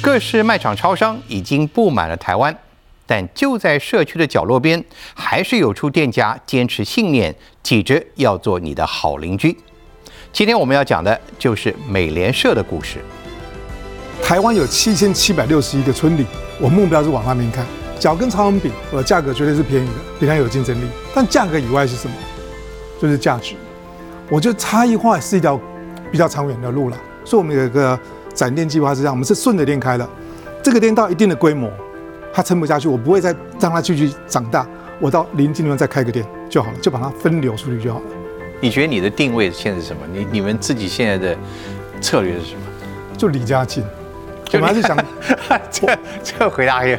各式卖场、超商已经布满了台湾，但就在社区的角落边，还是有处店家坚持信念，记着要做你的好邻居。今天我们要讲的就是美联社的故事。台湾有7761个村里，我目标是往那边看。脚跟超商比，我的价格绝对是便宜的，比它有竞争力。但价格以外是什么？就是价值。我觉得差异化是一条比较长远的路了，所以我们有一个展店计划是这样，我们是顺着店开的。这个店到一定的规模，它撑不下去，我不会再让它继续长大，我到邻近地方再开个店就好了，就把它分流出去就好了。你觉得你的定位现在是什么？你们自己现在的策略是什么？就离家近。我们还是想这回答也，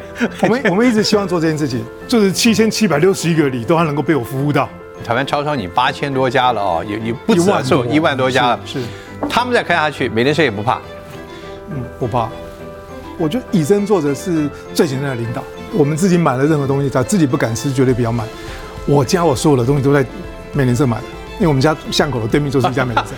我们一直希望做这件事情，就是7761个里都还能够被我服务到。台湾超商已经8000多家了哦，也不止说1万多家了。是，他们再开下去，美联社也不怕。不怕。我觉得以身作则是最简单的领导。我们自己买了任何东西，只要自己不敢吃，绝对不要买。我家我所有的东西都在美联社买的，因为我们家巷口的对面就是一家美联社。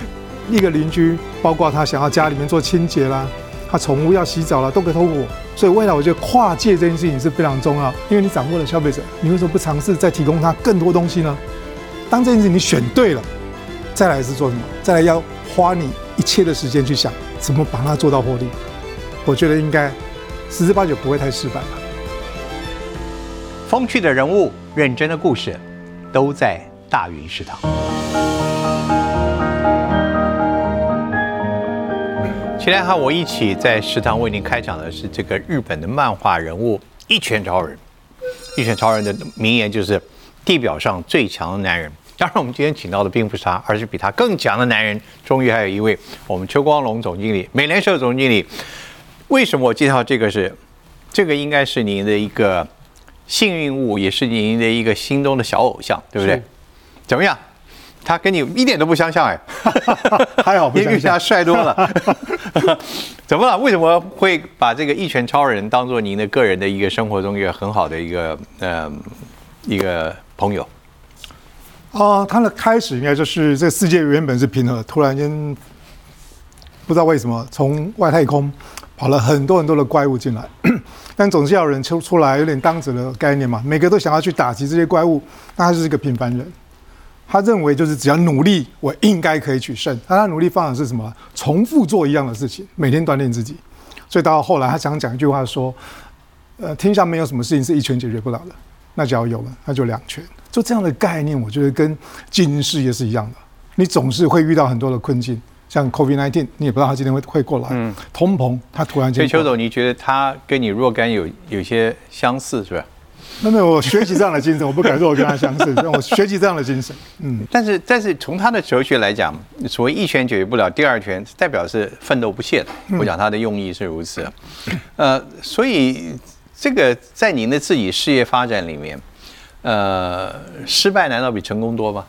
一个邻居，包括他想要家里面做清洁啦，他宠物要洗澡啦，都可以透过我。所以未来我觉得跨界这件事情是非常重要，因为你掌握了消费者，你为什么不尝试再提供他更多东西呢？当这件事你选对了，再来是做什么？再来要花你一切的时间去想怎么把它做到获利。我觉得应该十之八九不会太失败吧。风趣的人物，认真的故事，都在大云食堂。今天和我一起在食堂为您开讲的是这个日本的漫画人物一拳超人。一拳超人的名言就是地表上最强的男人。当然我们今天请到的并不是他，而是比他更强的男人。终于还有一位，我们邱光龙总经理，美联社总经理。为什么我介绍这个是？这个应该是您的一个幸运物，也是您的一个心中的小偶像，对不对？怎么样？他跟你一点都不相像哎，还好不相像，你比他帅多了。怎么了？为什么会把这个一拳超人当做您的个人的一个生活中一个很好的一个朋友？他的开始应该就是这个世界原本是平和，突然间不知道为什么从外太空跑了很多很多的怪物进来，但总是要有人出来，有点当责的概念嘛，每个都想要去打击这些怪物，那他就是一个平凡人，他认为就是只要努力，我应该可以取胜。但他努力方法是什么？重复做一样的事情，每天锻炼自己。所以到后来他想讲一句话说，天下没有什么事情是一拳解决不了的。那只要有了，那就2拳。就这样的概念，我觉得跟经营事业是一样的。你总是会遇到很多的困境，像 COVID-19， 你也不知道它今天会过来。通膨，它突然间。所以邱总，你觉得他跟你若干有些相似，是吧？那我学习这样的精神，我不敢说我跟他相似，但我学习这样的精神。但是从他的哲学来讲，所谓1拳解决不了，2拳代表是奋斗不懈的。我讲他的用意是如此。所以。这个在您的自己事业发展里面，失败难道比成功多吗？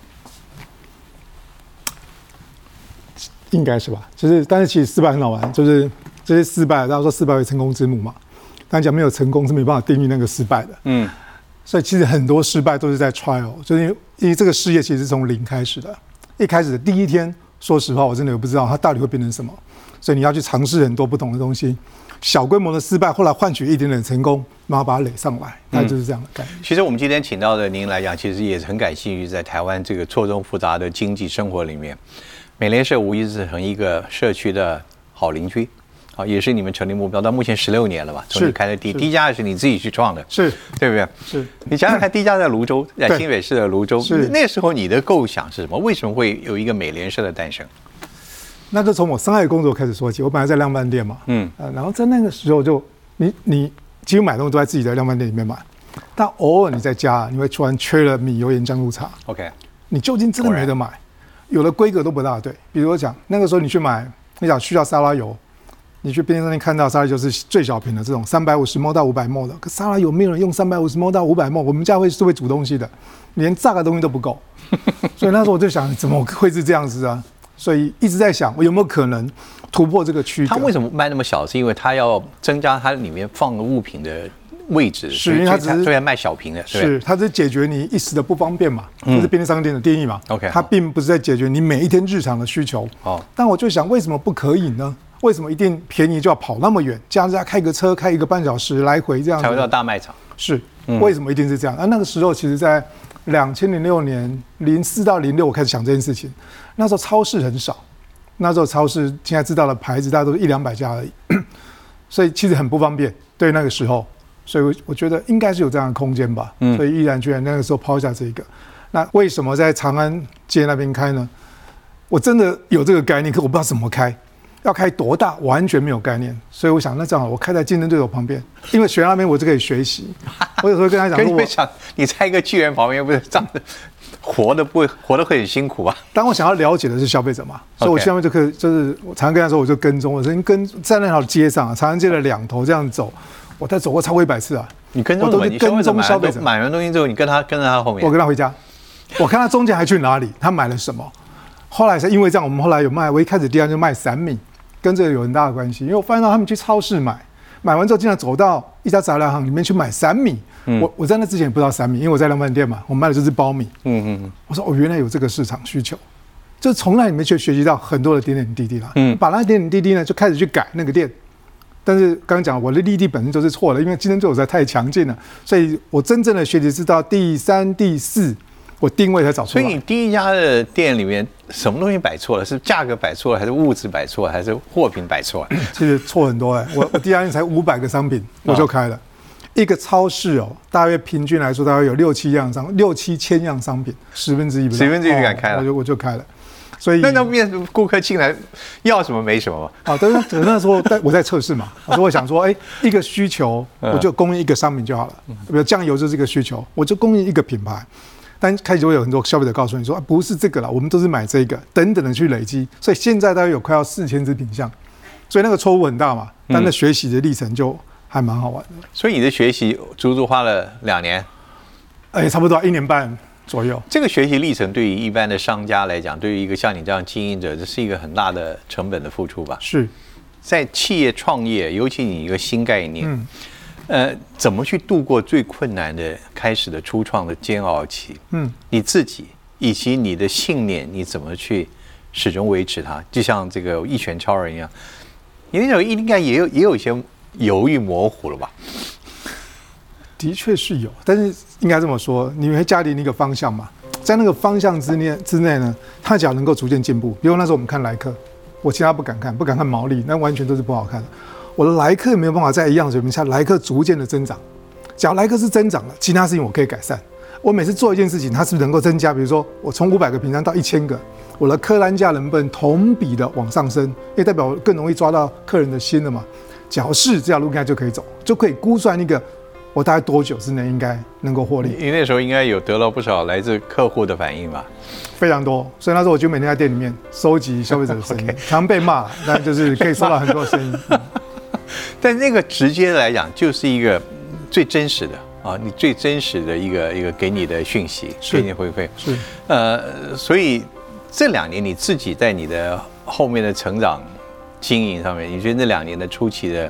应该是吧。就是，但是其实失败很好玩，就是这些失败，大家说失败为成功之母嘛。但讲没有成功是没办法定义那个失败的。所以其实很多失败都是在 trial， 就是因为这个事业其实是从零开始的。一开始的第一天，说实话，我真的也不知道它到底会变成什么，所以你要去尝试很多不同的东西。小规模的失败，后来换取一点点成功，然后把它垒上来，那就是这样的概念。其实我们今天请到的您来讲，其实也是很感兴趣，在台湾这个错综复杂的经济生活里面，美联社无疑是成一个社区的好邻居，啊，也是你们成立目标。到目前16年了吧？从你开的第一家也是你自己去创的，是对不对？是。你想想看，第一家在泸州，在新北市的泸州，那时候你的构想是什么？为什么会有一个美联社的诞生？那就从我商业工作开始说起。我本来在量贩店嘛，然后在那个时候就你几乎买东西都在自己的量贩店里面买，但偶尔你在家你会突然缺了米、油、盐、酱、醋、茶。OK， 你究竟真的没得买，有的规格都不大对。比如我讲那个时候你去买，你想需要沙拉油，你去便利商店看到沙拉油是最小瓶的这种350ml到500ml的，可沙拉油没有人用350ml到500ml，我们家是会煮东西的，连炸的东西都不够，所以那时候我就想怎么会是这样子啊？所以一直在想，我有没有可能突破这个区隔？它为什么卖那么小？是因为它要增加它里面放的物品的位置，是因为它只是卖小瓶的，是它只是解决你一时的不方便嘛，这是便利商店的定义嘛。OK， 它并不是在解决你每一天日常的需求。但我就想，为什么不可以呢？为什么一定便宜就要跑那么远？假日开个车开1个半小时来回这样才会到大卖场。是，为什么一定是这样？那个时候其实在2006年04到06，我开始想这件事情。那时候超市很少，那时候超市现在知道的牌子大概都是100-200家而已，所以其实很不方便。对那个时候，所以我觉得应该是有这样的空间吧。所以毅然决然那个时候抛下这个。那为什么在长安街那边开呢？我真的有这个概念，可我不知道怎么开，要开多大，完全没有概念。所以我想，那正好我开在竞争对手旁边，因为学那边我就可以学习。我有时候跟他讲，跟你想，你在一个巨人旁边，不是这样的，活得会很辛苦啊。当我想要了解的是消费者嘛，所以我下面就可以，就是我常跟他说，我就跟踪，我曾经在那条街上、长安街的2头这样走，我再走过超过100次啊。你跟踪什么？你跟踪消费者，买完东西之后，你跟着他后面。我跟他回家，我看他中间还去哪里，他买了什么。后来是因为这样，我们后来有卖，我一开始第一家就卖散米，跟这个有很大的关系。因为我发现到他们去超市买，买完之后经常走到一家杂粮行里面去买散米。我在那之前也不知道散米，因为我在量贩店嘛，我卖的就是苞米。我说哦，原来有这个市场需求，就是从那里面去学习到很多的点点滴滴啦。把那点点滴滴呢，就开始去改那个店。但是刚刚讲我的利益本身就是错的，因为竞争对手实在太强劲了，所以我真正的学习是到第3、第4。我定位才找出来。所以你第一家的店里面什么东西摆错了？是价格摆错了，还是物质摆错了，还是货品摆错了？其实错很多哎、我第一家店才500个商品我就开了，一个超市哦，大约平均来说大约有6-7千样商品，1/10不到，1/10敢开了，我就开了。所以那面顾客进来要什么没什么啊，但是那时候我在测试嘛，所以我想说，一个需求我就供应一个商品就好了，比如酱油就是一个需求，我就供应一个品牌。但开始就有很多消费者告诉你说、不是这个啦，我们都是买这个，等等的去累积，所以现在大概有快要4000只品项，所以那个错误很大嘛。但那学习的历程就还蛮好玩的。所以你的学习足足花了2年，差不多1年半左右。这个学习历程对于一般的商家来讲，对于一个像你这样经营者，这是一个很大的成本的付出吧？是，在企业创业，尤其你一个新概念。怎么去度过最困难的开始的初创的煎熬期？你自己以及你的信念，你怎么去始终维持它？就像这个一拳超人一样，你那种应该也有一些犹豫模糊了吧？的确是有，但是应该这么说，你会加定一个方向嘛，在那个方向之内呢，他只要能够逐渐进步。比如那时候我们看莱克，我其他不敢看毛利，那完全都是不好看的。我的莱克没有办法在一样的水平下，莱克逐渐的增长。只要莱克是增长了，其他事情我可以改善。我每次做一件事情，它是不是能够增加？比如说，我从500个平仓到1000个，我的客单价能不能同比的往上升？也代表我更容易抓到客人的心了嘛。只要是这条路应该就可以走，就可以估算一个我大概多久之内应该能够获利。你那时候应该有得到不少来自客户的反应吧？非常多，所以那时候我就每天在店里面收集消费者的声音，常被骂，但就是可以收到很多声音。但那个直接来讲，就是一个最真实的啊，你最真实的一个给你的讯息，给你回馈。是，所以这2年你自己在你的后面的成长经营上面，你觉得那2年的初期的，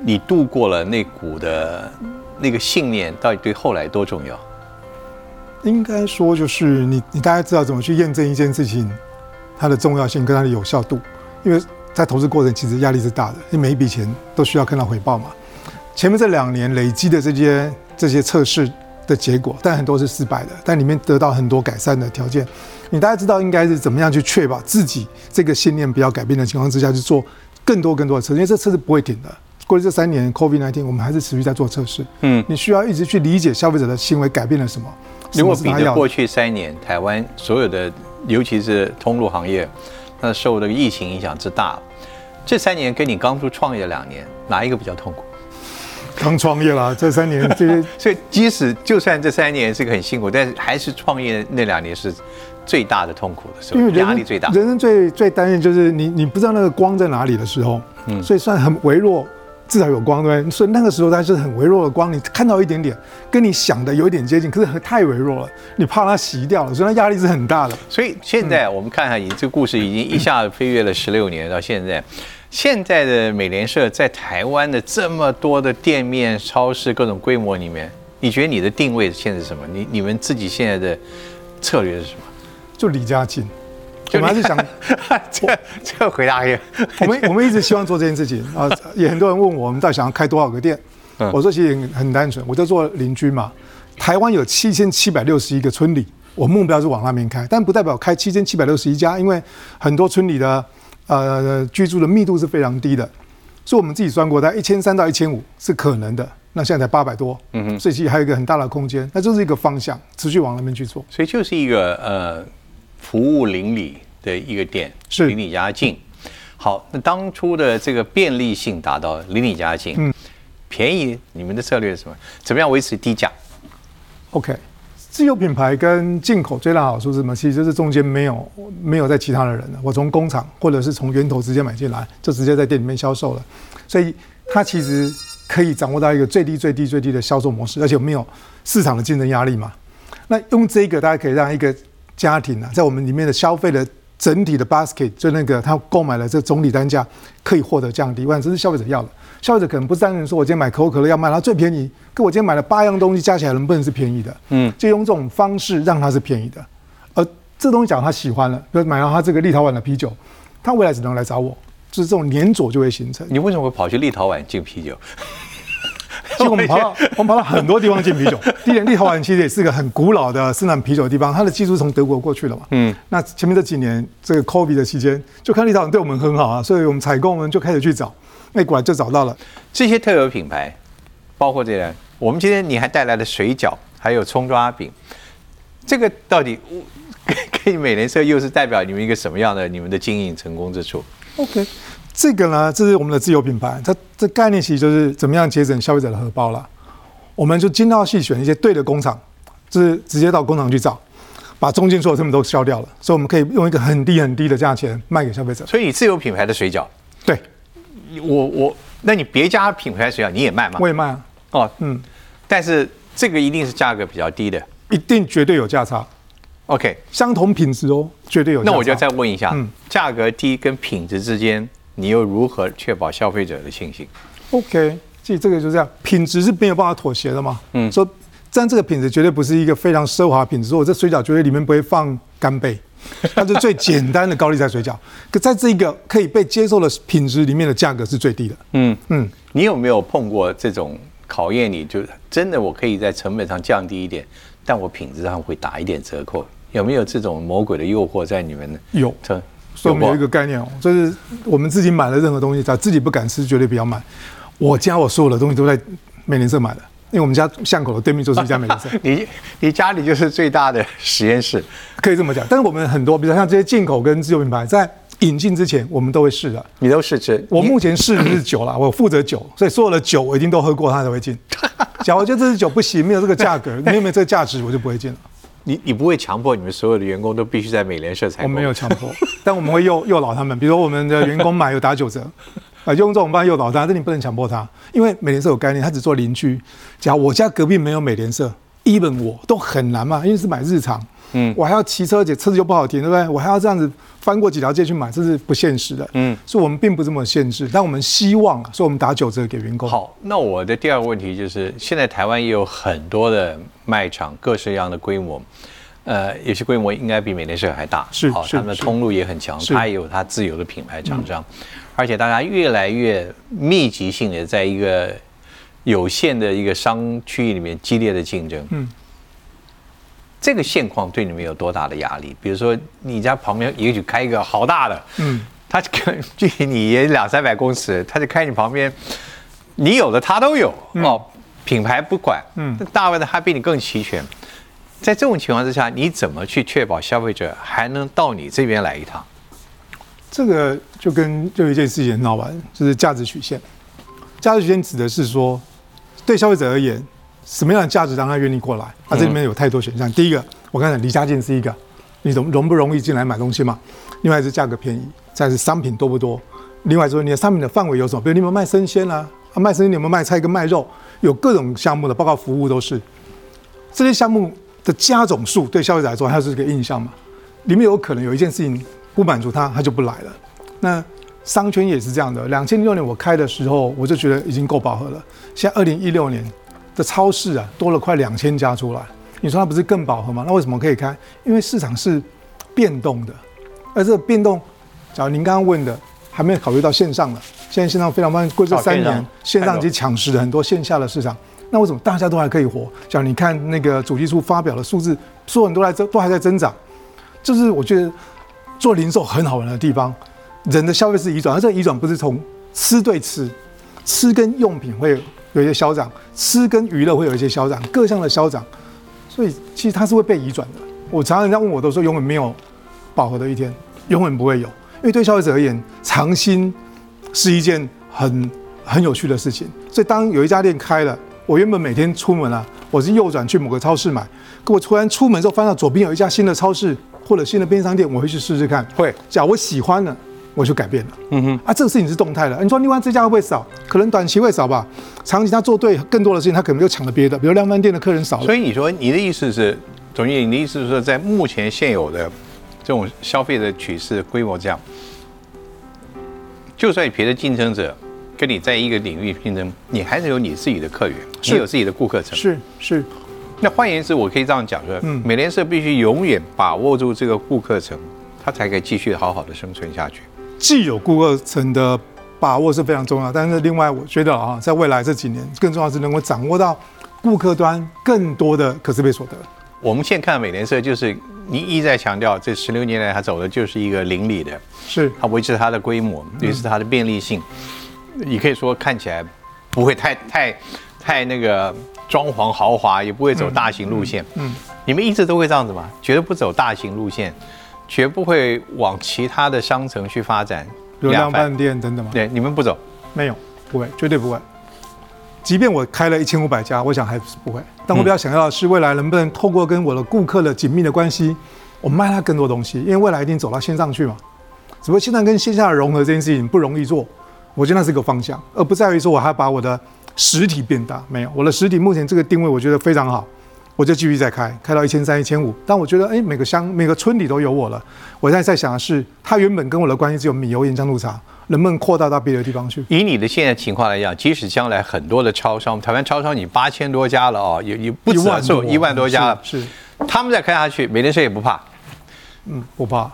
你度过了那股的那个信念，到底对后来多重要？应该说就是你大概知道怎么去验证一件事情它的重要性跟它的有效度，因为在投资过程其实压力是大的，因为每一笔钱都需要看到回报嘛。前面这2年累积的这些测试的结果，但很多是失败的，但里面得到很多改善的条件。你大概知道应该是怎么样去确保自己这个信念不要改变的情况之下去做更多的测试，因为这测试不会停的。过去这3年 COVID-19 我们还是持续在做测试。你需要一直去理解消费者的行为改变了什么。如果比着过去3年台湾所有的，尤其是通路行业，那受这个疫情影响之大，这3年跟你刚出创业2年，哪一个比较痛苦？刚创业啦，这3年这所以即使就算这3年是个很辛苦，但是还是创业那2年是最大的痛苦的时候，压力最大。人生最担心就是你不知道那个光在哪里的时候，所以算很微弱，至少有光对不对？所以那个时候它是很微弱的光，你看到一点点，跟你想的有一点接近，可是太微弱了，你怕它熄掉了，所以它压力是很大的。所以现在我们看看，你这个故事已经一下飞跃了16年到现在。现在的美联社在台湾的这么多的店面、超市各种规模里面，你觉得你的定位现在是什么？你们自己现在的策略是什么？就离家近。我们还是想这回答也，我们一直希望做这件事情啊，也很多人问我们到底想要开多少个店，我说其实很单纯，我就做邻居嘛。台湾有7761个村里，我目标是往那边开，但不代表开7761家，因为很多村里的居住的密度是非常低的，所以我们自己算过，大概1300到1500是可能的。那现在才800多，所以其实还有一个很大的空间，那就是一个方向，持续往那边去做。所以就是一个服务邻里的一个店，是邻里家近。好，那当初的这个便利性达到邻里家近，便宜，你们的策略是什么？怎么样维持低价 ？OK， 自有品牌跟进口最大的好处是什么？其实就是中间没有在其他的人了，我从工厂或者是从源头直接买进来，就直接在店里面销售了，所以它其实可以掌握到一个最低的销售模式，而且没有市场的竞争压力嘛。那用这个，大家可以让一个家庭啊，在我们里面的消费的整体的 basket， 就那个他购买的这总体单价可以获得降低，万这是消费者要的。消费者可能不是单纯说我今天买可口可乐要卖它最便宜，可我今天买了8样东西加起来能不能是便宜的？就用这种方式让它是便宜的。而这东西讲他喜欢了，比如买到他这个立陶宛的啤酒，他未来只能来找我。就是这种黏着就会形成。你为什么会跑去立陶宛进啤酒？其实我们跑到很多地方进啤酒。第一点，立陶宛其实也是个很古老的生产啤酒的地方，它的技术从德国过去了嘛。那前面这几年这个 COVID 的期间，就看立陶宛对我们很好啊，所以我们采购们就开始去找，那果然就找到了这些特有品牌，包括这些。我们今天你还带来的水饺，还有葱抓饼，这个到底跟美联社又是代表你们一个什么样的你们的经营成功之处？OK， 这个呢，这是我们的自有品牌，它这概念其实就是怎么样节省消费者的荷包啦。我们就精挑细选一些对的工厂，就是直接到工厂去找，把中间所有成本都消掉了，所以我们可以用一个很低的价钱卖给消费者。所以你自有品牌的水饺，对，那你别家品牌水饺你也卖吗？我也卖啊。但是这个一定是价格比较低的，一定绝对有价差。OK， 相同品质哦，绝对有价差。那我就再问一下，价格低跟品质之间，你又如何确保消费者的信心 ？OK， 其实这个就这样，品质是没有办法妥协的嘛。说，但这个品质绝对不是一个非常奢华的品质。说我这水饺绝对里面不会放干贝，它是最简单的高丽菜水饺。可在这个可以被接受的品质里面的价格是最低的。你有没有碰过这种考验你？就真的我可以在成本上降低一点，但我品质上会打一点折扣。有没有这种魔鬼的诱惑在你们呢？有，所以我们有一个概念哦，就是我们自己买的任何东西，只要自己不敢吃，绝对不要买。我家我所有的东西都在美联社买的，因为我们家巷口的对面就是一家美联社。你家里就是最大的实验室，可以这么讲。但是我们很多，比如像这些进口跟自有品牌，在引进之前我们都会试的。你都试吃？我目前试的是酒啦，我负责酒，所以所有的酒我一定都喝过，它才会进。假如我觉得这支酒不行，没有这个价格，没有这个价值，我就不会进了。你不会强迫你们所有的员工都必须在美联社采购？我没有强迫，但我们会诱导他们。比如说我们的员工买有打9折，用这种方法诱导他，但你不能强迫他，因为美联社有概念，他只做邻居。假如我家隔壁没有美联社 ，even 我都很难嘛，因为是买日常，我还要骑车，且车子又不好停，对不对？我还要这样子翻过几条街去买，这是不现实的。所以我们并不这么限制，但我们希望，所以我们打9折给员工。好，那我的第二个问题就是，现在台湾也有很多的卖场，各式各样的规模，有些规模应该比美联社还大，好，他们的通路也很强，它也有它自有的品牌厂商，而且大家越来越密集性的在一个有限的一个商区里面激烈的竞争。这个现况对你们有多大的压力？比如说你家旁边也许开一个好大的，他距离你也200-300公尺，他就开你旁边，你有的他都有，品牌不管，大外的他比你更齐全。在这种情况之下，你怎么去确保消费者还能到你这边来一趟？这个就有一件事情很好玩，就是价值曲线。价值曲线指的是说，对消费者而言，什么样的价值让他愿意过来？这里面有太多选项。第一个，我刚才讲离家近是一个，你容不容易进来买东西嘛？另外是价格便宜，再是商品多不多？另外说你的商品的范围有什么？比如你有没有卖生鲜啦，卖生鲜你有没有卖菜跟卖肉？有各种项目的，包括服务都是。这些项目的加总数对消费者来说，它是一个印象嘛。里面有可能有一件事情不满足他，他就不来了。那商圈也是这样的。2006年我开的时候，我就觉得已经够饱和了。现在2016年。的超市啊，多了快2000家出来，你说它不是更饱和吗？那为什么可以开？因为市场是变动的，而这个变动，假如您刚刚问的，还没有考虑到线上了。现在线上非常方便，过去3年线上已经抢食了很多线下的市场。那为什么大家都还可以活？假如你看那个主计处发表的数字，所有人都还在增长。就是我觉得做零售很好玩的地方，人的消费是移转，而这个移转不是从吃对吃，吃跟用品会有一些消长，吃跟娱乐会有一些消长，各项的消长，所以其实它是会被移转的。我常常人家问我都说永远没有饱和的一天，永远不会有，因为对消费者而言，尝新是一件很有趣的事情。所以当有一家店开了，我原本每天出门啊，我是右转去某个超市买，可我突然出门之后翻到左边有一家新的超市或者新的便利商店，我会去试试看。会，假如我喜欢了，我就改变了。嗯哼，啊，这个事情是动态的。你说另外这家会不会少？可能短期会少吧，长期他做对更多的事情，他可能又抢了别的，比如量贩店的客人少了。所以你说你的意思是，总经理，你的意思是说，在目前现有的这种消费的趋势规模这样，就算别的竞争者跟你在一个领域竞争，你还是有你自己的客源，你有自己的顾客层。是。那换言之，我可以这样讲说，美联社必须永远把握住这个顾客层，它才可以继续好好的生存下去。既有顾客层的把握是非常重要，但是另外我觉得啊，在未来这几年更重要是能够掌握到顾客端更多的可支配所得。我们现在看美联社，就是你一再强调，这16年来它走的就是一个邻里的，是它维持它的规模，维持它的便利性。你可以说看起来不会太那个装潢豪华，也不会走大型路线。你们一直都会这样子吗？绝对不走大型路线。绝不会往其他的商城去发展，流量饭店等等吗？对，你们不走，没有，不会，绝对不会。即便我开了1500家，我想还是不会。但我比较想要的是，未来能不能透过跟我的顾客的紧密的关系，我卖他更多东西，因为未来一定走到线上去嘛。只不过线上跟线下的融合这件事情不容易做，我觉得那是个方向，而不在于说我还把我的实体变大。没有，我的实体目前这个定位，我觉得非常好。我就继续再开到1300、1500，但我觉得每个乡每个村里都有我了。我现在在想的是，他原本跟我的关系只有米油盐酱醋茶，能不能扩大到别的地方去？以你的现在情况来讲，即使将来很多的超商，台湾超商你8000多家了哦，也不止1万多家了，是他们再开下去，美联社也不怕，不怕，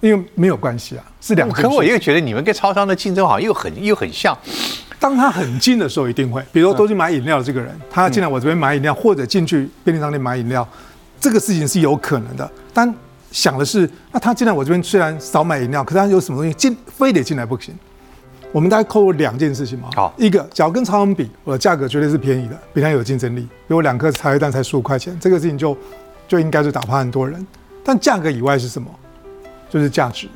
因为没有关系啊，是两个。可我又觉得你们跟超商的竞争好像又很像。当他很近的时候，一定会，比如说都去买饮料的这个人，他进来我这边买饮料，或者进去便利商店买饮料，这个事情是有可能的。但想的是，那他进来我这边虽然少买饮料，可是他有什么东西非得进来不行？我们大概扣了2件事情嘛。好，一个，假如跟超商比，我的价格绝对是便宜的，比他有竞争力。比如2颗茶叶蛋才15块钱，这个事情就应该是打趴很多人。但价格以外是什么？就是价值。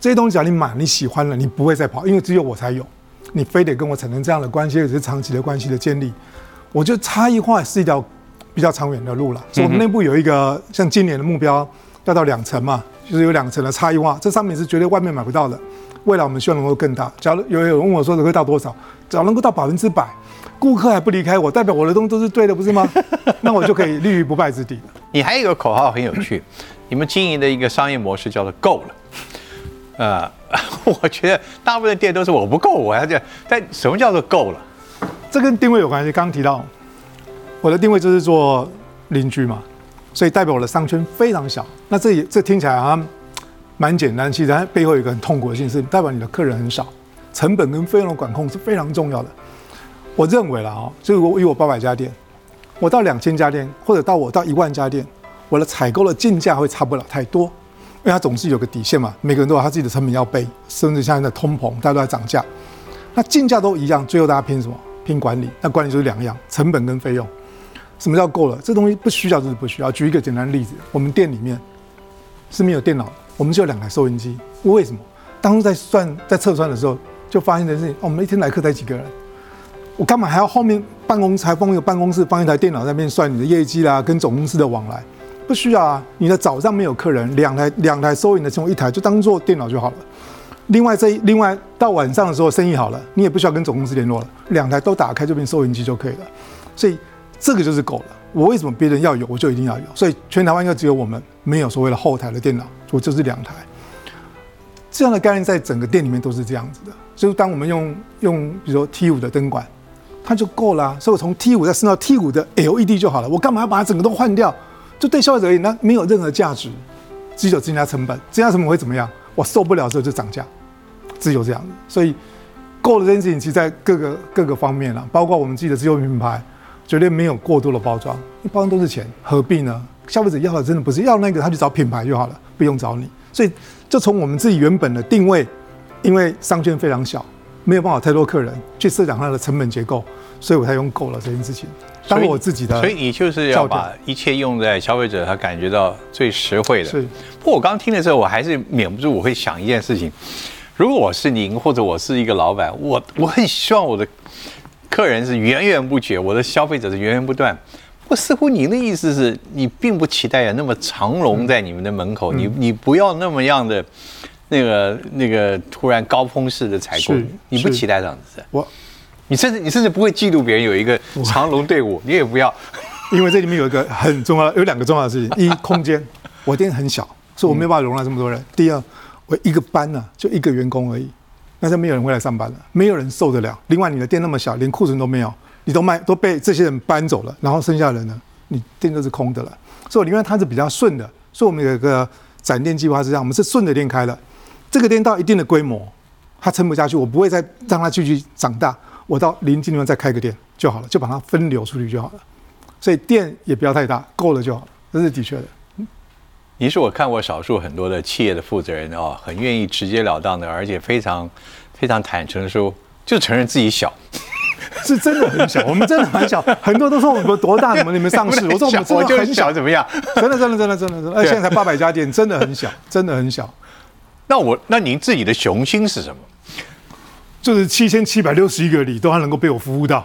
这些东西只要你买你喜欢了，你不会再跑，因为只有我才有。你非得跟我产生这样的关系，也是长期的关系的建立。我觉得差异化是一条比较长远的路了。所以我们内部有一个像今年的目标，要到2层嘛，就是有2层的差异化，这上面是绝对外面买不到的。未来我们希望能够更大。假如有人问我说会到多少，只要能够到100%，顾客还不离开我，代表我的东西都是对的，不是吗？那我就可以立于不败之地了。你还有一个口号很有趣，你们经营的一个商业模式叫做“够了”。我觉得大部分的店都是我不够，我要这样。但什么叫做够了？这跟定位有关系。刚刚提到我的定位就是做邻居嘛，所以代表我的商圈非常小。那这听起来好像蛮简单，其实它背后有一个很痛苦的性质，代表你的客人很少，成本跟费用的管控是非常重要的。我认为啦就是我以我800家店，我到2000家店，或者到我到10000家店，我的采购的进价会差不了太多。因为它总是有个底线嘛，每个人都有他自己的成本要背，甚至像现在通膨，大家都在涨价，那进价都一样，最后大家拼什么？拼管理。那管理就是2样，成本跟费用。什么叫够了？这东西不需要就是不需要。举一个简单的例子，我们店里面是没有电脑，我们只有2台收音机。为什么？当初在测算的时候，就发现这件事情，我们一天来客才几个人，我干嘛还要后面办公室放一台电脑在那边算你的业绩啦，跟总公司的往来？不需要啊！你的早上没有客人，两台收银的其中1台就当做电脑就好了。另外到晚上的时候生意好了，你也不需要跟总公司联络了，2台都打开就变收银机就可以了。所以这个就是够了。我为什么别人要有我就一定要有？所以全台湾应该只有我们没有所谓的后台的电脑，我就是2台。这样的概念在整个店里面都是这样子的。就是当我们用比如说 T5 的灯管，它就够了啊。所以我从 T5 再升到 T5 的 LED 就好了。我干嘛要把它整个都换掉？就对消费者而言，那没有任何价值，自己有增加成本，增加成本会怎么样？我受不了的时候就涨价，只有这样子。所以购的这件事情，其实在各个方面啦，包括我们自己的自有品牌，绝对没有过多的包装，包装都是钱，何必呢？消费者要的真的不是要那个，他去找品牌就好了，不用找你。所以就从我们自己原本的定位，因为商圈非常小，没有办法太多客人去设想它的成本结构，所以我才用购了这件事情。当我自己的，所以你就是要把一切用在消费者他感觉到最实惠的。不过我刚听的时候，我还是免不住我会想一件事情：如果我是您，或者我是一个老板，我很希望我的客人是源源不绝，我的消费者是源源不断。不过似乎您的意思是你并不期待有那么长龙在你们的门口，你不要那么样的那个突然高峰式的采购，你不期待这样子。你甚至不会嫉妒别人有一个长龙队伍，你也不要，因为这里面有两个重要的事情：一，空间，我店很小，所以我没有办法容纳这么多人；第二，我一个班呢、就一个员工而已，那就没有人会来上班了，没有人受得了。另外，你的店那么小，连库存都没有，你都被这些人搬走了，然后剩下的人呢，你店就是空的了。所以，因为它是比较顺的，所以我们有一个展店计划是这样，我们是顺着店开的。这个店到一定的规模，它撑不下去，我不会再让它继续长大。我到临近地方再开个店就好了，就把它分流出去就好了。所以店也不要太大，够了就好了，这是的确的。您是我看过少数很多的企业的负责人哦，很愿意直截了当的，而且非常非常坦诚的说，就承认自己小，是真的很小，我们真的很小。很多都说我们多大，你们上市，我说我们真的很小，怎么样？真的，而且现在才800家店，真的很小，真的很小。那您自己的雄心是什么？就是7761个里都还能够被我服务到，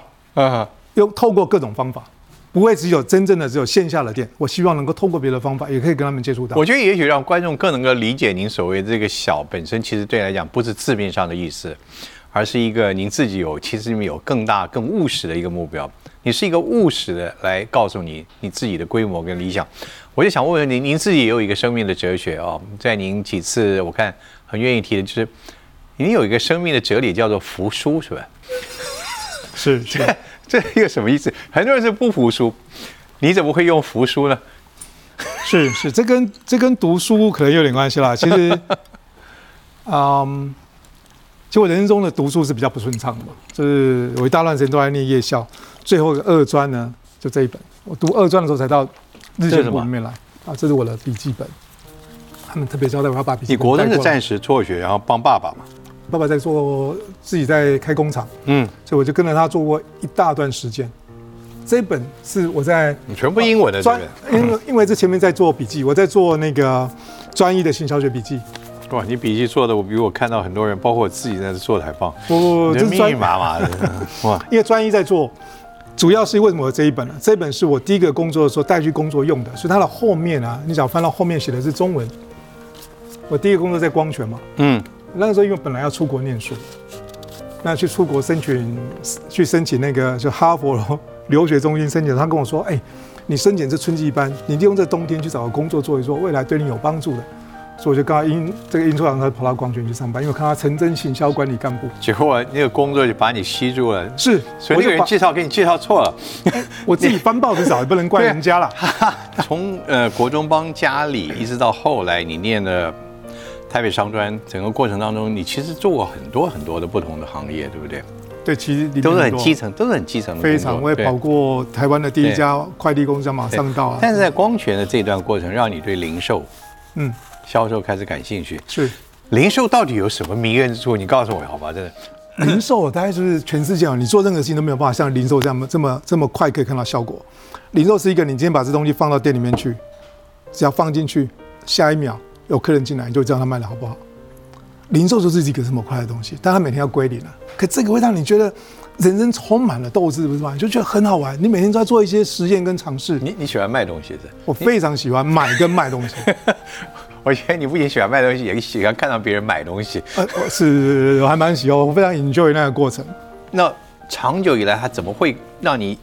又透过各种方法，不会只有线下的店，我希望能够透过别的方法也可以跟他们接触到。我觉得也许让观众更能够理解您所谓这个小本身，其实对来讲不是字面上的意思，而是一个您自己其实你们有更大更务实的一个目标，你是一个务实的来告诉你自己的规模跟理想。我就想问问您自己也有一个生命的哲学哦，在您几次我看很愿意提的就是。你有一个生命的哲理叫做服输，是吧？是这一个什么意思？很多人是不服输，你怎么会用服输呢？是，这跟读书可能有点关系啦。其实，其实我人生中的读书是比较不顺畅的嘛，就是我一大段时间都在念夜校，最后二专呢就这一本，我读二专的时候才到日线部里面来啊，这是我的笔记本，他们特别交代我要把笔记本。你国中是暂时辍学，然后帮爸爸嘛？爸爸在做，自己在开工厂，所以我就跟着他做过一大段时间。这一本是我在全部英文的，因为这前面在做笔记，我在做那个专一的行销学笔记。哇，你笔记做的比我看到很多人，包括我自己在做的还棒。不，这是密密麻麻的哇！因为专一在做，主要是为什么有这一本呢？这一本是我第一个工作的时候带去工作用的，所以它的后面啊，你想翻到后面写的是中文。我第一个工作在光泉嘛，那个时候因为本来要出国念书，那去出国申请那个就哈佛留学中心申请，他跟我说：“哎，你申请这春季班，你利用这冬天去找个工作做一做，未来对你有帮助的。”所以我就跟他殷处长他跑到光泉去上班，因为我看他成真行销管理干部。结果那个工作就把你吸住了，是，所以那个人给你介绍错了，我自己翻报纸找也不能怪人家了。从国中帮家里一直到后来你念的。台北商专整个过程当中，你其实做过很多很多的不同的行业，对不对？对，其实都是很基层的工作。非常，我也跑过台湾的第一家快递公司，马上到。但是在光泉的这段过程，让你对零售、销售开始感兴趣。是，零售到底有什么迷人之处？你告诉我好吧？真的，零售大概就是全世界你做任何事情都没有办法像零售这么快可以看到效果。零售是一个，你今天把这东西放到店里面去，只要放进去，下一秒。有客人进来，你就知道他卖的好不好。零售就是一个这么快的东西，但他每天要归零了。可这个会让你觉得人生充满了斗志，不是吗？你就觉得很好玩，你每天都在做一些实验跟尝试。你喜欢卖东西的？我非常喜欢买跟卖东西。我觉得你不仅喜欢卖东西，也喜欢看到别人买东西。是，我还蛮喜欢，我非常 enjoy 那个过程。那长久以来，它怎么会让你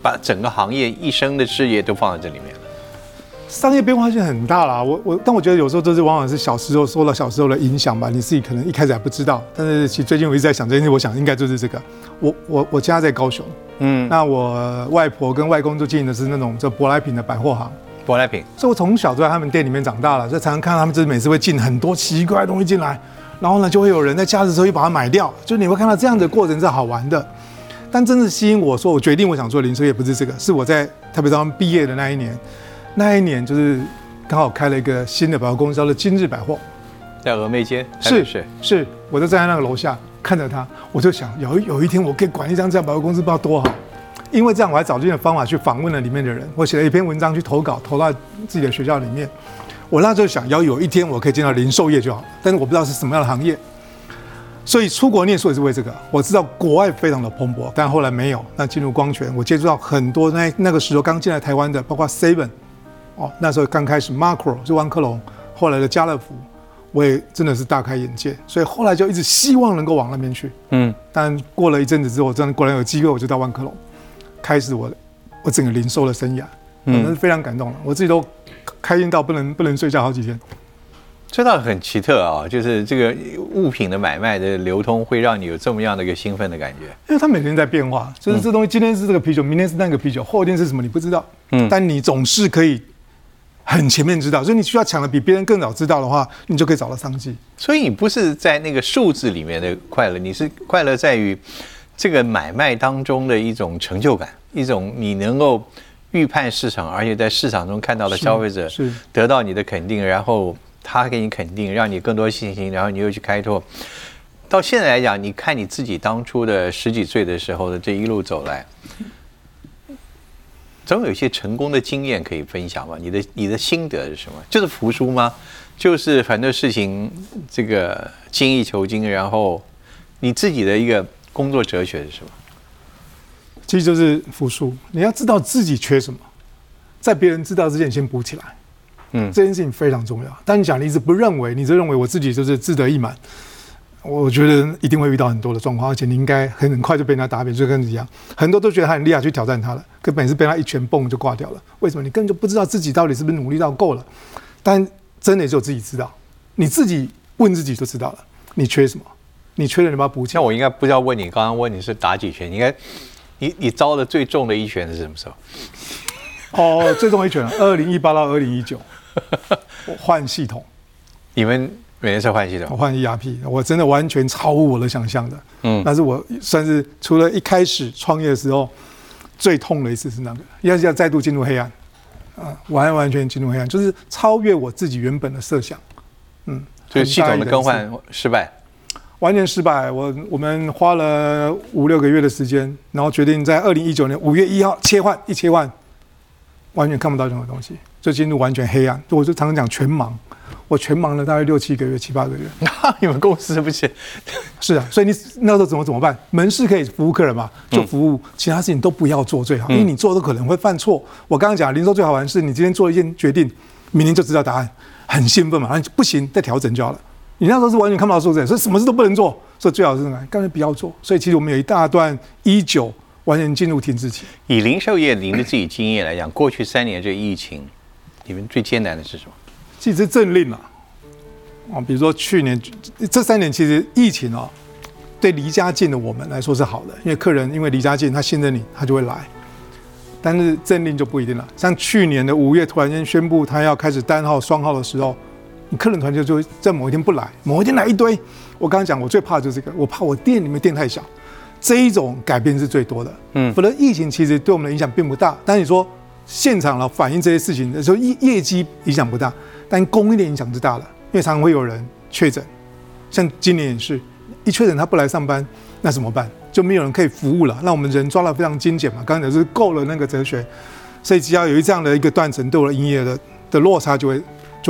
把整个行业一生的事业都放在这里面？商业变化性很大啦，但我觉得有时候都是往往是小时候受到小时候的影响吧，你自己可能一开始还不知道，但是其实最近我一直在想这件事，我想应该就是这个。我家在高雄，那我外婆跟外公就经营的是那种这舶来品的百货行，舶来品。所以我从小就在他们店里面长大了，所以常常看到他们就是每次会进很多奇怪的东西进来，然后呢就会有人在假日的时候就把它买掉，就你会看到这样的过程是好玩的。但真的吸引我说我决定我想做零售业不是这个，是我在台北招商毕业的那一年，就是刚好开了一个新的百货公司，叫做今日百货，在峨眉街。是，我就站在那个楼下看着它，我就想有一天我可以管一张这样百货公司，不知道多好。因为这样，我还找这些方法去访问了里面的人，我写了一篇文章去投稿，投到自己的学校里面。我那时候想要有一天我可以进到零售业就好，但是我不知道是什么样的行业，所以出国念书也是为这个。我知道国外非常的蓬勃，但后来没有。那进入光泉，我接触到很多那个时候刚进来台湾的，包括 7-11， 哦，那时候刚开始 Macro 就万客隆，后来的家乐福，我也真的是大开眼界。所以后来就一直希望能够往那边去。但过了一阵子之后，真的果然有机会，我就到万客隆。开始我整个零售的生涯，那是非常感动了，我自己都开心到不能睡觉好几天。这倒很奇特啊，就是这个物品的买卖的流通会让你有这么样的一个兴奋的感觉，因为它每天在变化，就是这东西今天是这个啤酒，明天是那个啤酒，后天是什么你不知道，但你总是可以很前面知道，所以你需要抢的比别人更早知道的话，你就可以找到商机。所以你不是在那个数字里面的快乐，你是快乐在于这个买卖当中的一种成就感，一种你能够预判市场，而且在市场中看到的消费者得到你的肯定，然后他给你肯定，让你更多信心，然后你又去开拓。到现在来讲，你看你自己当初的十几岁的时候的这一路走来，总有一些成功的经验可以分享吧？你的心得是什么？就是服输吗？就是反正事情这个精益求精，然后你自己的一个工作哲学是什么？其实就是服输。你要知道自己缺什么，在别人知道之前先补起来。这件事情非常重要。但你讲你一直不认为，你就认为我自己就是志得意满，我觉得一定会遇到很多的状况，而且你应该很快就被人家打扁，就跟你一样，很多都觉得他很厉害去挑战他了，可每次被他一拳蹦就挂掉了。为什么？你根本就不知道自己到底是不是努力到够了。但真的只有自己知道，你自己问自己就知道了，你缺什么。你缺了你把它补起来。那我应该不要问你，刚刚问你是打几拳？应该你遭的最重的一拳是什么时候？哦，最重一拳，2018到2019，我换系统。你们每年是换系统？我换 ERP， 我真的完全超乎我的想象的。但是我算是除了一开始创业的时候最痛的一次是那个，要再度进入黑暗，完全进入黑暗，就是超越我自己原本的设想。所以系统的更换失败。完全失败，我们花了5-6个月的时间，然后决定在2019年5月1号切换，完全看不到任何东西，就进入完全黑暗。我就常常讲全盲，我全盲了大概6-7个月、7-8个月。你们公司不是？是啊，所以你那时候怎么办？门市可以服务客人嘛，就服务，其他事情都不要做最好，因为你做都可能会犯错。我刚刚讲零售最好玩是，你今天做一件决定，明天就知道答案，很兴奋嘛，然后不行再调整就好了。你那时候是完全看不到数字，所以什么事都不能做，所以最好是干脆不要做。所以其实我们有一大段19完全进入停滞期。以零售业您的自己经验来讲，过去3年这疫情，你们最艰难的是什么？其实政令啊，比如说去年这3年，其实疫情啊，对离家近的我们来说是好的，因为客人因为离家近，他信任你，他就会来。但是政令就不一定了，像去年的5月突然间宣布他要开始单号、双号的时候。客人团就在某一天不来，某一天来一堆。我刚刚讲，我最怕的就是这个，我怕我店里面店太小，这一种改变是最多的。否则疫情其实对我们的影响并不大。但你说现场了反映这些事情的时候，业绩影响不大，但供应链影响是大了，因为常常会有人确诊，像今年也是，一确诊他不来上班，那怎么办？就没有人可以服务了。那我们人抓得非常精简嘛，刚才就是够了那个哲学，所以只要有这样的一个断层，对我的营业的落差就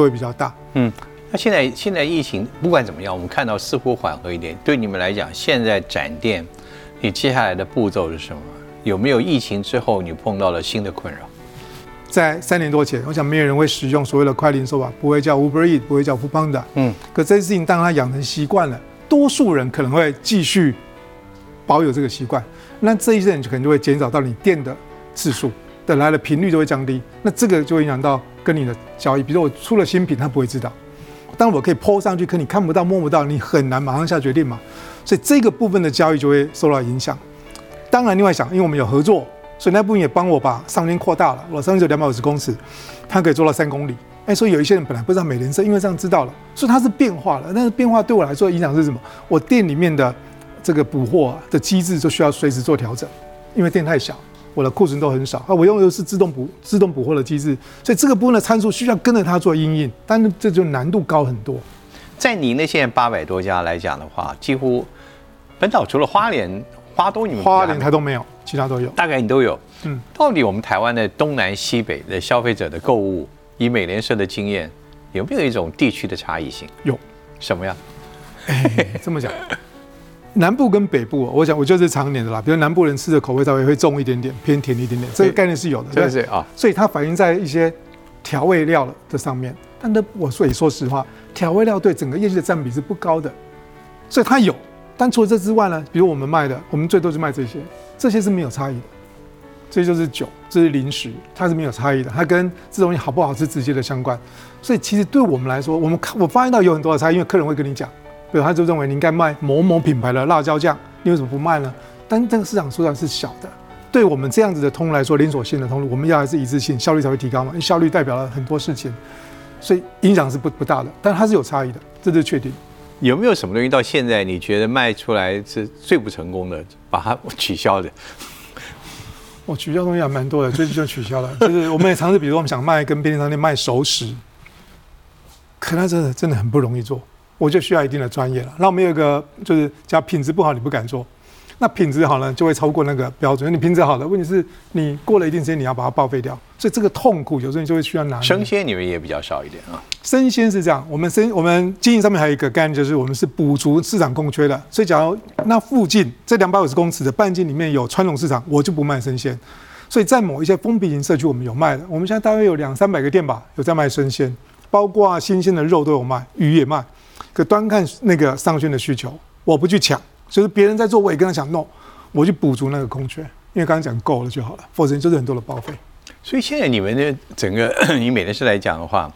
会比较大。那现在疫情不管怎么样，我们看到似乎缓和一点。对你们来讲，现在展店，你接下来的步骤是什么？有没有疫情之后你碰到了新的困扰？在3年多前，我想没有人会使用所谓的快零售吧，不会叫 Uber Eat， 不会叫 Foodpanda。可这件事情当它养成习惯了，多数人可能会继续保有这个习惯。那这一阵可能就会减少到你店的次数，等来的频率就会降低。那这个就会影响到跟你的交易，比如说我出了新品，他不会知道，但我可以 po 上去，可你看不到、摸不到，你很难马上下决定嘛。所以这个部分的交易就会受到影响。当然，另外想，因为我们有合作，所以那部分也帮我把上限扩大了。我上限只有250公尺，它可以做到3公里。所以有一些人本来不知道美联社，因为这样知道了，所以它是变化了。但是变化对我来说影响是什么？我店里面的这个补货的机制就需要随时做调整，因为店太小，我的库存都很少啊。我用的是自动补货的机制，所以这个部分的参数需要跟着它做因应，但是这就难度高很多。在你那现在800多家来讲的话，几乎本岛除了花莲、花东，你们花莲台都没有，其他都有，大概你都有。到底我们台湾的东南西北的消费者的购物？以美联社的经验，有没有一种地区的差异性？有，什么样？这么讲，南部跟北部，我想我就是常年的啦。比如南部人吃的口味稍微会重一点点，偏甜一点点，这个概念是有的，对不对啊？所以它反映在一些调味料的上面。但我说实话，调味料对整个业绩的占比是不高的，所以它有。但除了这之外呢，比如我们卖的，我们最多就卖这些，这些是没有差异的。这就是酒，这是零食，它是没有差异的，它跟这东西好不好吃直接的相关。所以其实对我们来说，我发现到有很多的差异，因为客人会跟你讲，比如他就认为你应该卖某某品牌的辣椒酱，你为什么不卖呢？但这个市场数量是小的，对我们这样子的通路来说，连锁线的通路，我们要还是一致性，效率才会提高嘛。效率代表了很多事情，所以影响是不大的，但它是有差异的，这是确定。有没有什么东西到现在你觉得卖出来是最不成功的，把它取消的？我取消东西还蛮多的，最近就取消了。就是我们也尝试，比如说我们想卖跟便利商店卖熟食，可它真的很不容易做，我就需要一定的专业了。那我们有一个就是，只要品质不好你不敢做，那品质好呢就会超过那个标准。你品质好的，问题是你过了一定时间你要把它报废掉，所以这个痛苦有时候你就会需要拿。生鲜你们也比较少一点啊。生鲜是这样，我们经营上面还有一个概念，就是我们是补足市场供缺的。所以假如那附近这250公尺的半径里面有传统市场，我就不卖生鲜。所以在某一些封闭型社区我们有卖的，我们现在大约有200-300个店吧，有在卖生鲜，包括新鲜的肉都有卖，鱼也卖。可端看那个商圈的需求，我不去抢，就是别人在做我也跟他讲 no， 我去补足那个空缺，因为刚刚讲够了就好了，否则就是很多的报废。所以现在你们的整个以美联社来讲的话，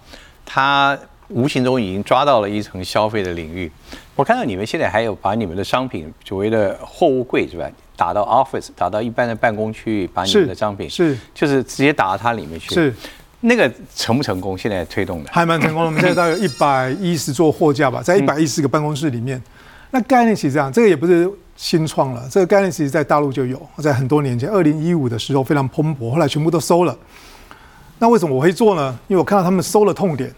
它无形中已经抓到了一层消费的领域。我看到你们现在还有把你们的商品所谓的货物柜是吧，打到 office， 打到一般的办公区域，把你们的商品是就是直接打到它里面去。是，那个成不成功？现在推动的还蛮成功的。我们现在大概110座货架吧，在110个办公室里面。那概念其实这样，这个也不是新创了，这个概念其实在大陆就有，在很多年前2015的时候非常蓬勃，后来全部都收了。那为什么我会做呢？因为我看到他们收了痛点，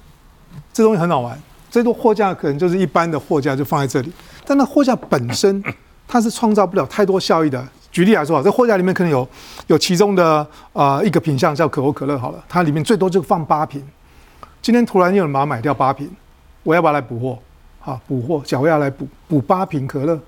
这东西很好玩。最多货架可能就是一般的货架就放在这里，但那货架本身它是创造不了太多效益的。举例来说，这货架里面可能有其中的一个品项叫可口可乐好了，它里面最多就放8瓶。今天突然有人把它买掉8瓶，我要把它来补货，好补货，小薇要来补8瓶可乐，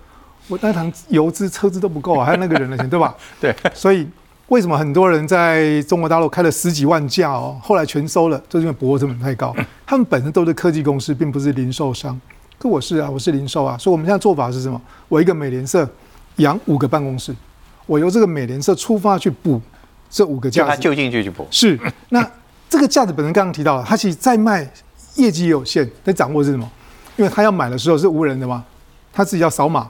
我那趟油资车资都不够啊，还有那个人的钱对吧？对，所以。为什么很多人在中国大陆开了10几万架哦，后来全收了，就是因为补货成本太高。他们本身都是科技公司，并不是零售商。可我是零售啊，所以我们现在做法是什么？我一个美联社养5个办公室，我由这个美联社出发去补这5个架子，他就进去补。是，那这个架子本身刚刚提到了，它其实在卖业绩也有限，但掌握是什么？因为他要买的时候是无人的嘛，他自己要扫码。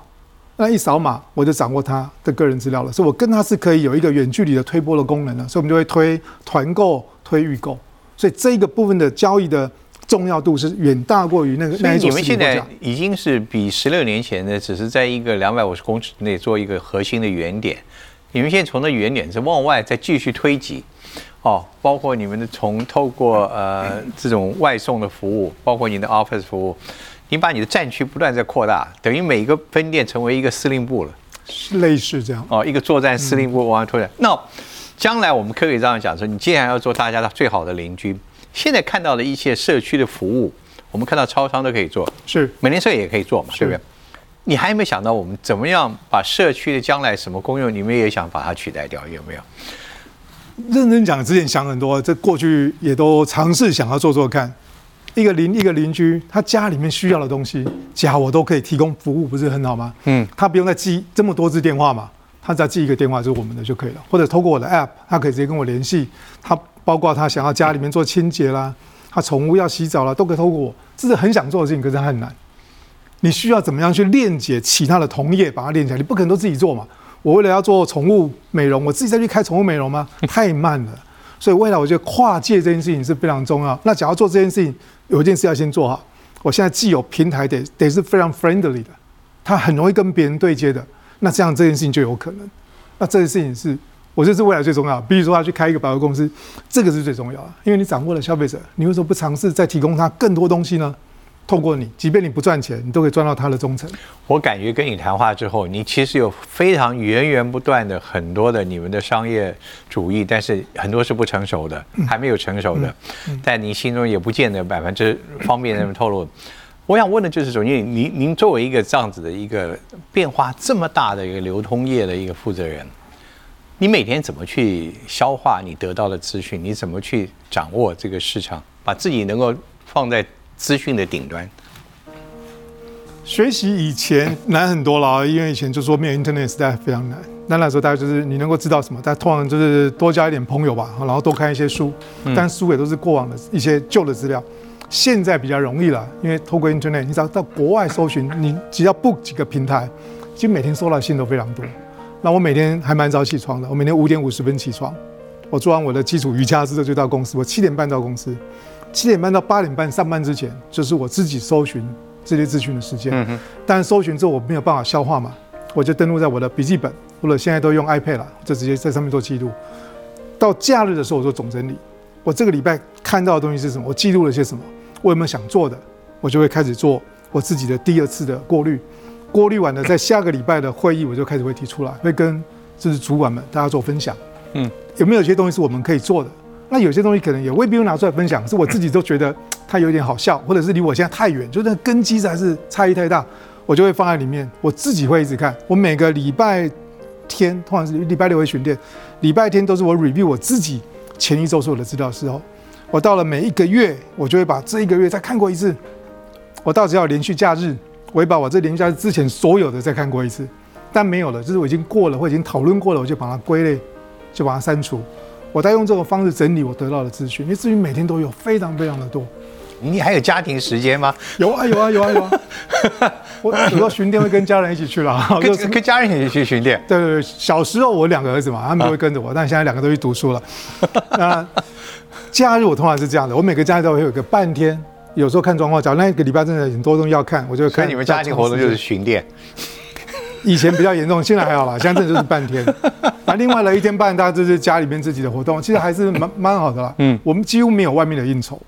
那一扫码，我就掌握他的个人资料了，所以我跟他是可以有一个远距离的推播的功能了，所以我们就会推团购、推预购，所以这一个部分的交易的重要度是远大过于那一种。你们现在已经是比16年前的，只是在一个250公尺内做一个核心的原点，你们现在从那原点是往外再继续推挤。哦，包括你们的透过这种外送的服务，包括你的 office 服务。你把你的战区不断在扩大，等于每一个分店成为一个司令部了，类似这样哦，一个作战司令部往外拓展。那将来我们可以这样讲说，你既然要做大家的最好的邻居，现在看到的一些社区的服务，我们看到超商都可以做，是美联社也可以做嘛，对不对？你还有没有想到我们怎么样把社区的将来什么功用，你们也想把它取代掉，有没有？认真讲，之前想很多，这过去也都尝试想要做看。一个邻居，他家里面需要的东西，假我都可以提供服务，不是很好吗？他不用再记这么多支电话嘛，他只要记一个电话就是我们的就可以了，或者透过我的 APP， 他可以直接跟我联系。他包括他想要家里面做清洁啦，他宠物要洗澡啦，都可以透过我。这是很想做的事情，可是它很难。你需要怎么样去链接其他的同业，把它链起来？你不可能都自己做嘛。我为了要做宠物美容，我自己再去开宠物美容吗？太慢了。所以未来我觉得跨界这件事情是非常重要。那假如做这件事情，有一件事要先做好。我现在既有平台得是非常 friendly 的，它很容易跟别人对接的，那这样这件事情就有可能。那这件事情是我觉得是未来最重要的。比如说他去开一个百货公司，这个是最重要的，因为你掌握了消费者，你为什么不尝试再提供他更多东西呢？透过你，即便你不赚钱，你都可以赚到他的忠诚。我感觉跟你谈话之后，你其实有非常源源不断的很多的你们的商业主义，但是很多是不成熟的，还没有成熟的，但你心中也不见得百分之方便那么透露。我想问的就是总经理，您作为一个这样子的一个变化这么大的一个流通业的一个负责人，你每天怎么去消化你得到的资讯？你怎么去掌握这个市场，把自己能够放在资讯的顶端？学习以前难很多了，因为以前就说没有 internet 时代非常难。那那时候大概就是你能够知道什么，但通常就是多交一点朋友吧，然后多看一些书，但书也都是过往的一些旧的资料。现在比较容易了，因为透过 internet， 你只要到国外搜寻，你只要 book 几个平台，其实每天收到信都非常多。那我每天还蛮早起床的，我每天5:50起床，我做完我的基础瑜伽之后就到公司，我7:30到公司。7:30到8:30上班之前，就是我自己搜寻这些资讯的时间。但是搜寻之后我没有办法消化嘛，我就登录在我的笔记本，或者现在都用 iPad 了，就直接在上面做记录。到假日的时候，我做总整理，我这个礼拜看到的东西是什么，我记录了些什么，我有没有想做的，我就会开始做我自己的第二次的过滤。过滤完了，在下个礼拜的会议，我就开始会提出来，会跟就是主管们大家做分享。有没有些东西是我们可以做的？那有些东西可能也未必会拿出来分享，是我自己都觉得它有点好笑，或者是离我现在太远，就是根基还是差异太大，我就会放在里面。我自己会一直看，我每个礼拜天，通常是礼拜六会巡店，礼拜天都是我 review 我自己前一周所有的资料的时候。我到了每一个月，我就会把这一个月再看过一次。我到只要连续假日，我会把我这连续假日之前所有的再看过一次，但没有了，就是我已经过了，或已经讨论过了，我就把它归类，就把它删除。我在用这种方式整理我得到的资讯，因为资讯每天都有非常非常的多。你还有家庭时间吗？有啊。我有时候巡店会跟家人一起去啦，跟家人一起去巡店。对对对，小时候我两个儿子嘛，他们都会跟着我，但现在两个都去读书了。那假日我通常是这样的，我每个假日都会有个半天，有时候看状况。假如那一个礼拜真的很多东西要看，我就看。所以你们家庭活动就是巡店。以前比较严重，现在还好啦，现在真的就是半天。那另外的1.5天，大家就是家里面自己的活动，其实还是蛮好的啦。我们几乎没有外面的应酬，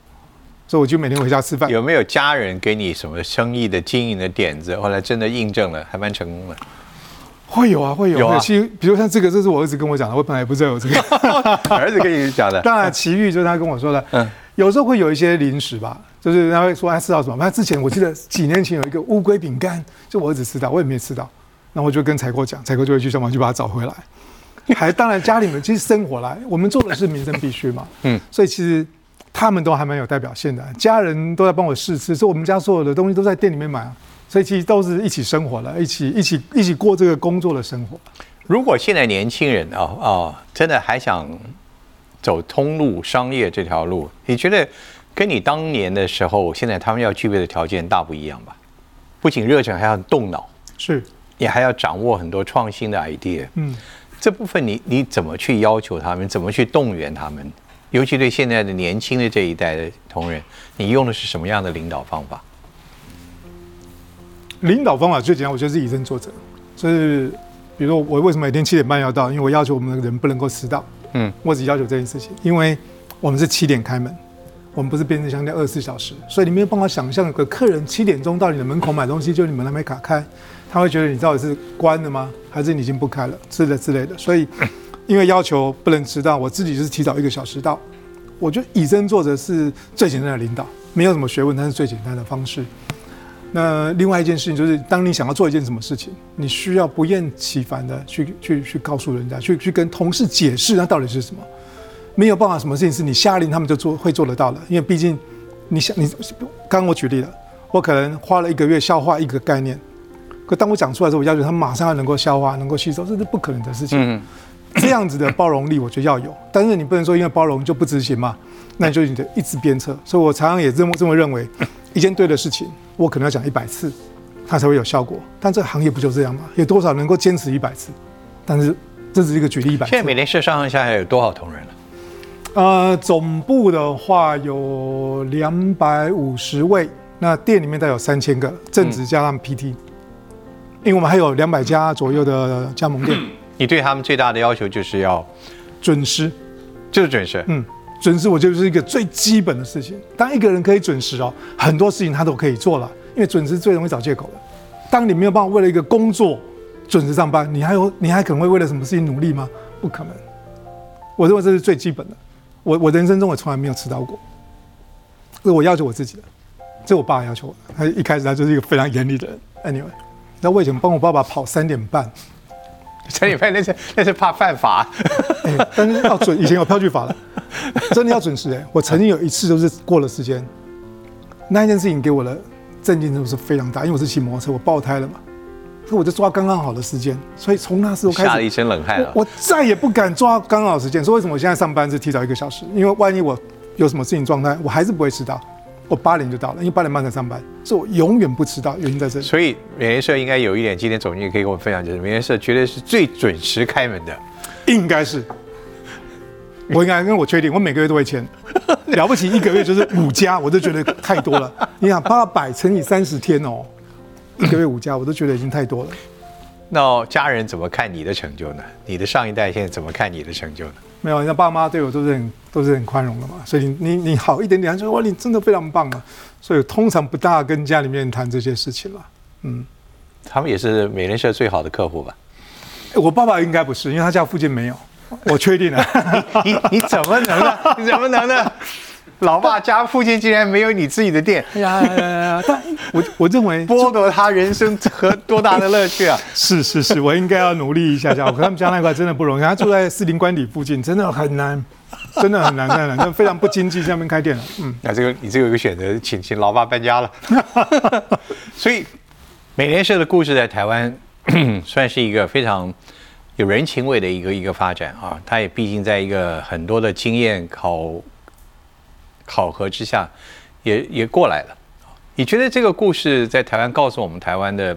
所以我就每天回家吃饭。有没有家人给你什么生意的经营的点子，后来真的印证了，还蛮成功的？会有啊。其实比如像这个，这是我儿子跟我讲的，我本来也不知道有这个。儿子跟你讲的。当然，奇遇就是他跟我说的。有时候会有一些零食吧，就是他会说他吃到什么。他之前我记得几年前有一个乌龟饼干，就我儿子吃到，我也没吃到。那我就跟采购讲，采购就会去上网去把它找回来。还当然家里面其实生活来，我们做的是民生必须嘛，所以其实他们都还蛮有代表性的。家人都在帮我试吃，所以我们家所有的东西都在店里面买啊，所以其实都是一起生活了，一起过这个工作的生活。如果现在年轻人真的还想走通路商业这条路，你觉得跟你当年的时候，现在他们要具备的条件大不一样吧？不仅热忱，还要动脑，是。也还要掌握很多创新的 idea， 这部分你怎么去要求他们，怎么去动员他们？尤其对现在的年轻的这一代的同仁，你用的是什么样的领导方法？领导方法最简单，我觉得是以身作则。就是比如说我为什么每天7:30要到，因为我要求我们的人不能够迟到。我只要求这件事情，因为我们是7点开门，我们不是变成像那24小时，所以你没有办法想象有个客人7点钟到你的门口买东西，就你们还没卡开。他会觉得你到底是关了吗，还是你已经不开了之类的。所以因为要求不能迟到，我自己就是提早1个小时到。我觉得以身作则是最简单的领导，没有什么学问，但是最简单的方式。那另外一件事情就是，当你想要做一件什么事情，你需要不厌其烦的去告诉人家，去跟同事解释那到底是什么。没有办法什么事情是你下令他们就会做得到的，因为毕竟你刚刚我举例了，我可能花了1个月消化一个概念，可当我讲出来的时候，我要求他马上要能够消化，能够吸收，这是不可能的事情。这样子的包容力，我觉得要有，但是你不能说因为包容就不执行嘛，那你就你得一直鞭策。所以我常常也这么认为，一件对的事情，我可能要讲100次，它才会有效果。但这个行业不就这样吗？有多少能够坚持100次？但是这只是一个举例版。现在美联社上上下下有多少同仁了？总部的话有250位，那店里面大概有3000个，正职加上 PT，因为我们还有200家左右的加盟店。你对他们最大的要求就是要准时，就是准时。准时我觉得是一个最基本的事情。当一个人可以准时哦，很多事情他都可以做了，因为准时最容易找借口的。当你没有办法为了一个工作准时上班，你还可能会为了什么事情努力吗？不可能。我认为这是最基本的。我人生中我从来没有迟到过，这是我要求我自己的，这是我爸要求我的。他一开始他就是一个非常严厉的人。Anyway， 那我以前帮我爸爸跑3点半，3点半那是怕犯法，但是要准。以前有票据法了，真的要准时。我曾经有一次就是过了时间，那一件事情给我的震惊度是非常大，因为我是骑摩托车，我爆胎了嘛，所以我就抓刚刚好的时间。所以从那时候开始吓了一身冷汗了。我再也不敢抓刚刚好的时间。所以为什么我现在上班是提早1个小时？因为万一我有什么事情状态，我还是不会迟到。我8点就到了，因为8点半才上班，所以我永远不迟到，原因在这里。所以美联社应该有一点，今天总经理可以跟我分享，就是美联社绝对是最准时开门的，应该是。我应该跟我确定，我每个月都会签，了不起1个月就是5家，我都觉得太多了。你想800乘以30天哦。1个月5家，我都觉得已经太多了。那家人怎么看你的成就呢？你的上一代现在怎么看你的成就呢？没有，那爸妈对我都是很宽容的嘛。所以你好一点点，就说哇，你真的非常棒啊。所以通常不大跟家里面谈这些事情了。他们也是美联社最好的客户吧？我爸爸应该不是，因为他家附近没有。我确定了。你怎么能呢？你怎么能呢？老爸家附近竟然没有你自己的店，但我认为剥夺他人生和多大的乐趣啊！是，我应该要努力一下。我看他们家那块真的不容易，他住在40官邸附近，真的很难，真的很难，真的非常不经济，在那边开店了。你这个有个选择，请老爸搬家了。所以美联社的故事在台湾算是一个非常有人情味的一个发展啊！它也毕竟在一个很多的经验考核之下也过来了。你觉得这个故事在台湾告诉我们台湾的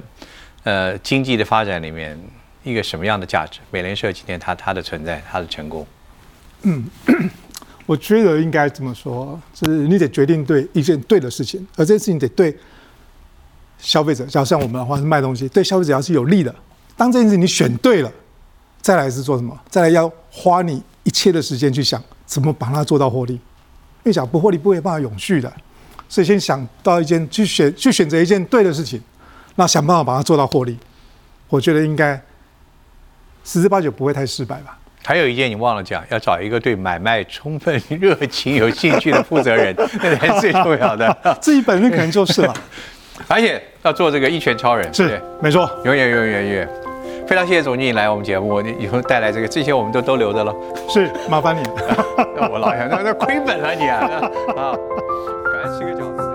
经济的发展里面一个什么样的价值？美联社今天它的存在，它的成功。我觉得应该这么说，就是你得决定对一件对的事情，而这件事情得对消费者，假如像我们的话是卖东西，对消费者要是有利的。当这件事情你选对了，再来是做什么？再来要花你一切的时间去想怎么把它做到获利。因为想不获利不会办法永续的，所以先想到一件去选择一件对的事情，那想办法把它做到获利，我觉得应该10至89不会太失败吧。还有一件你忘了讲，要找一个对买卖充分热情有兴趣的负责人，那才是最重要的。自己本身可能就是了，而且要做这个一拳超人，是没错，永远。非常谢谢总经理来我们节目，以后带来这些我们都留着了。是，麻烦你。我老想那亏本了你啊！感恩吃个饺子。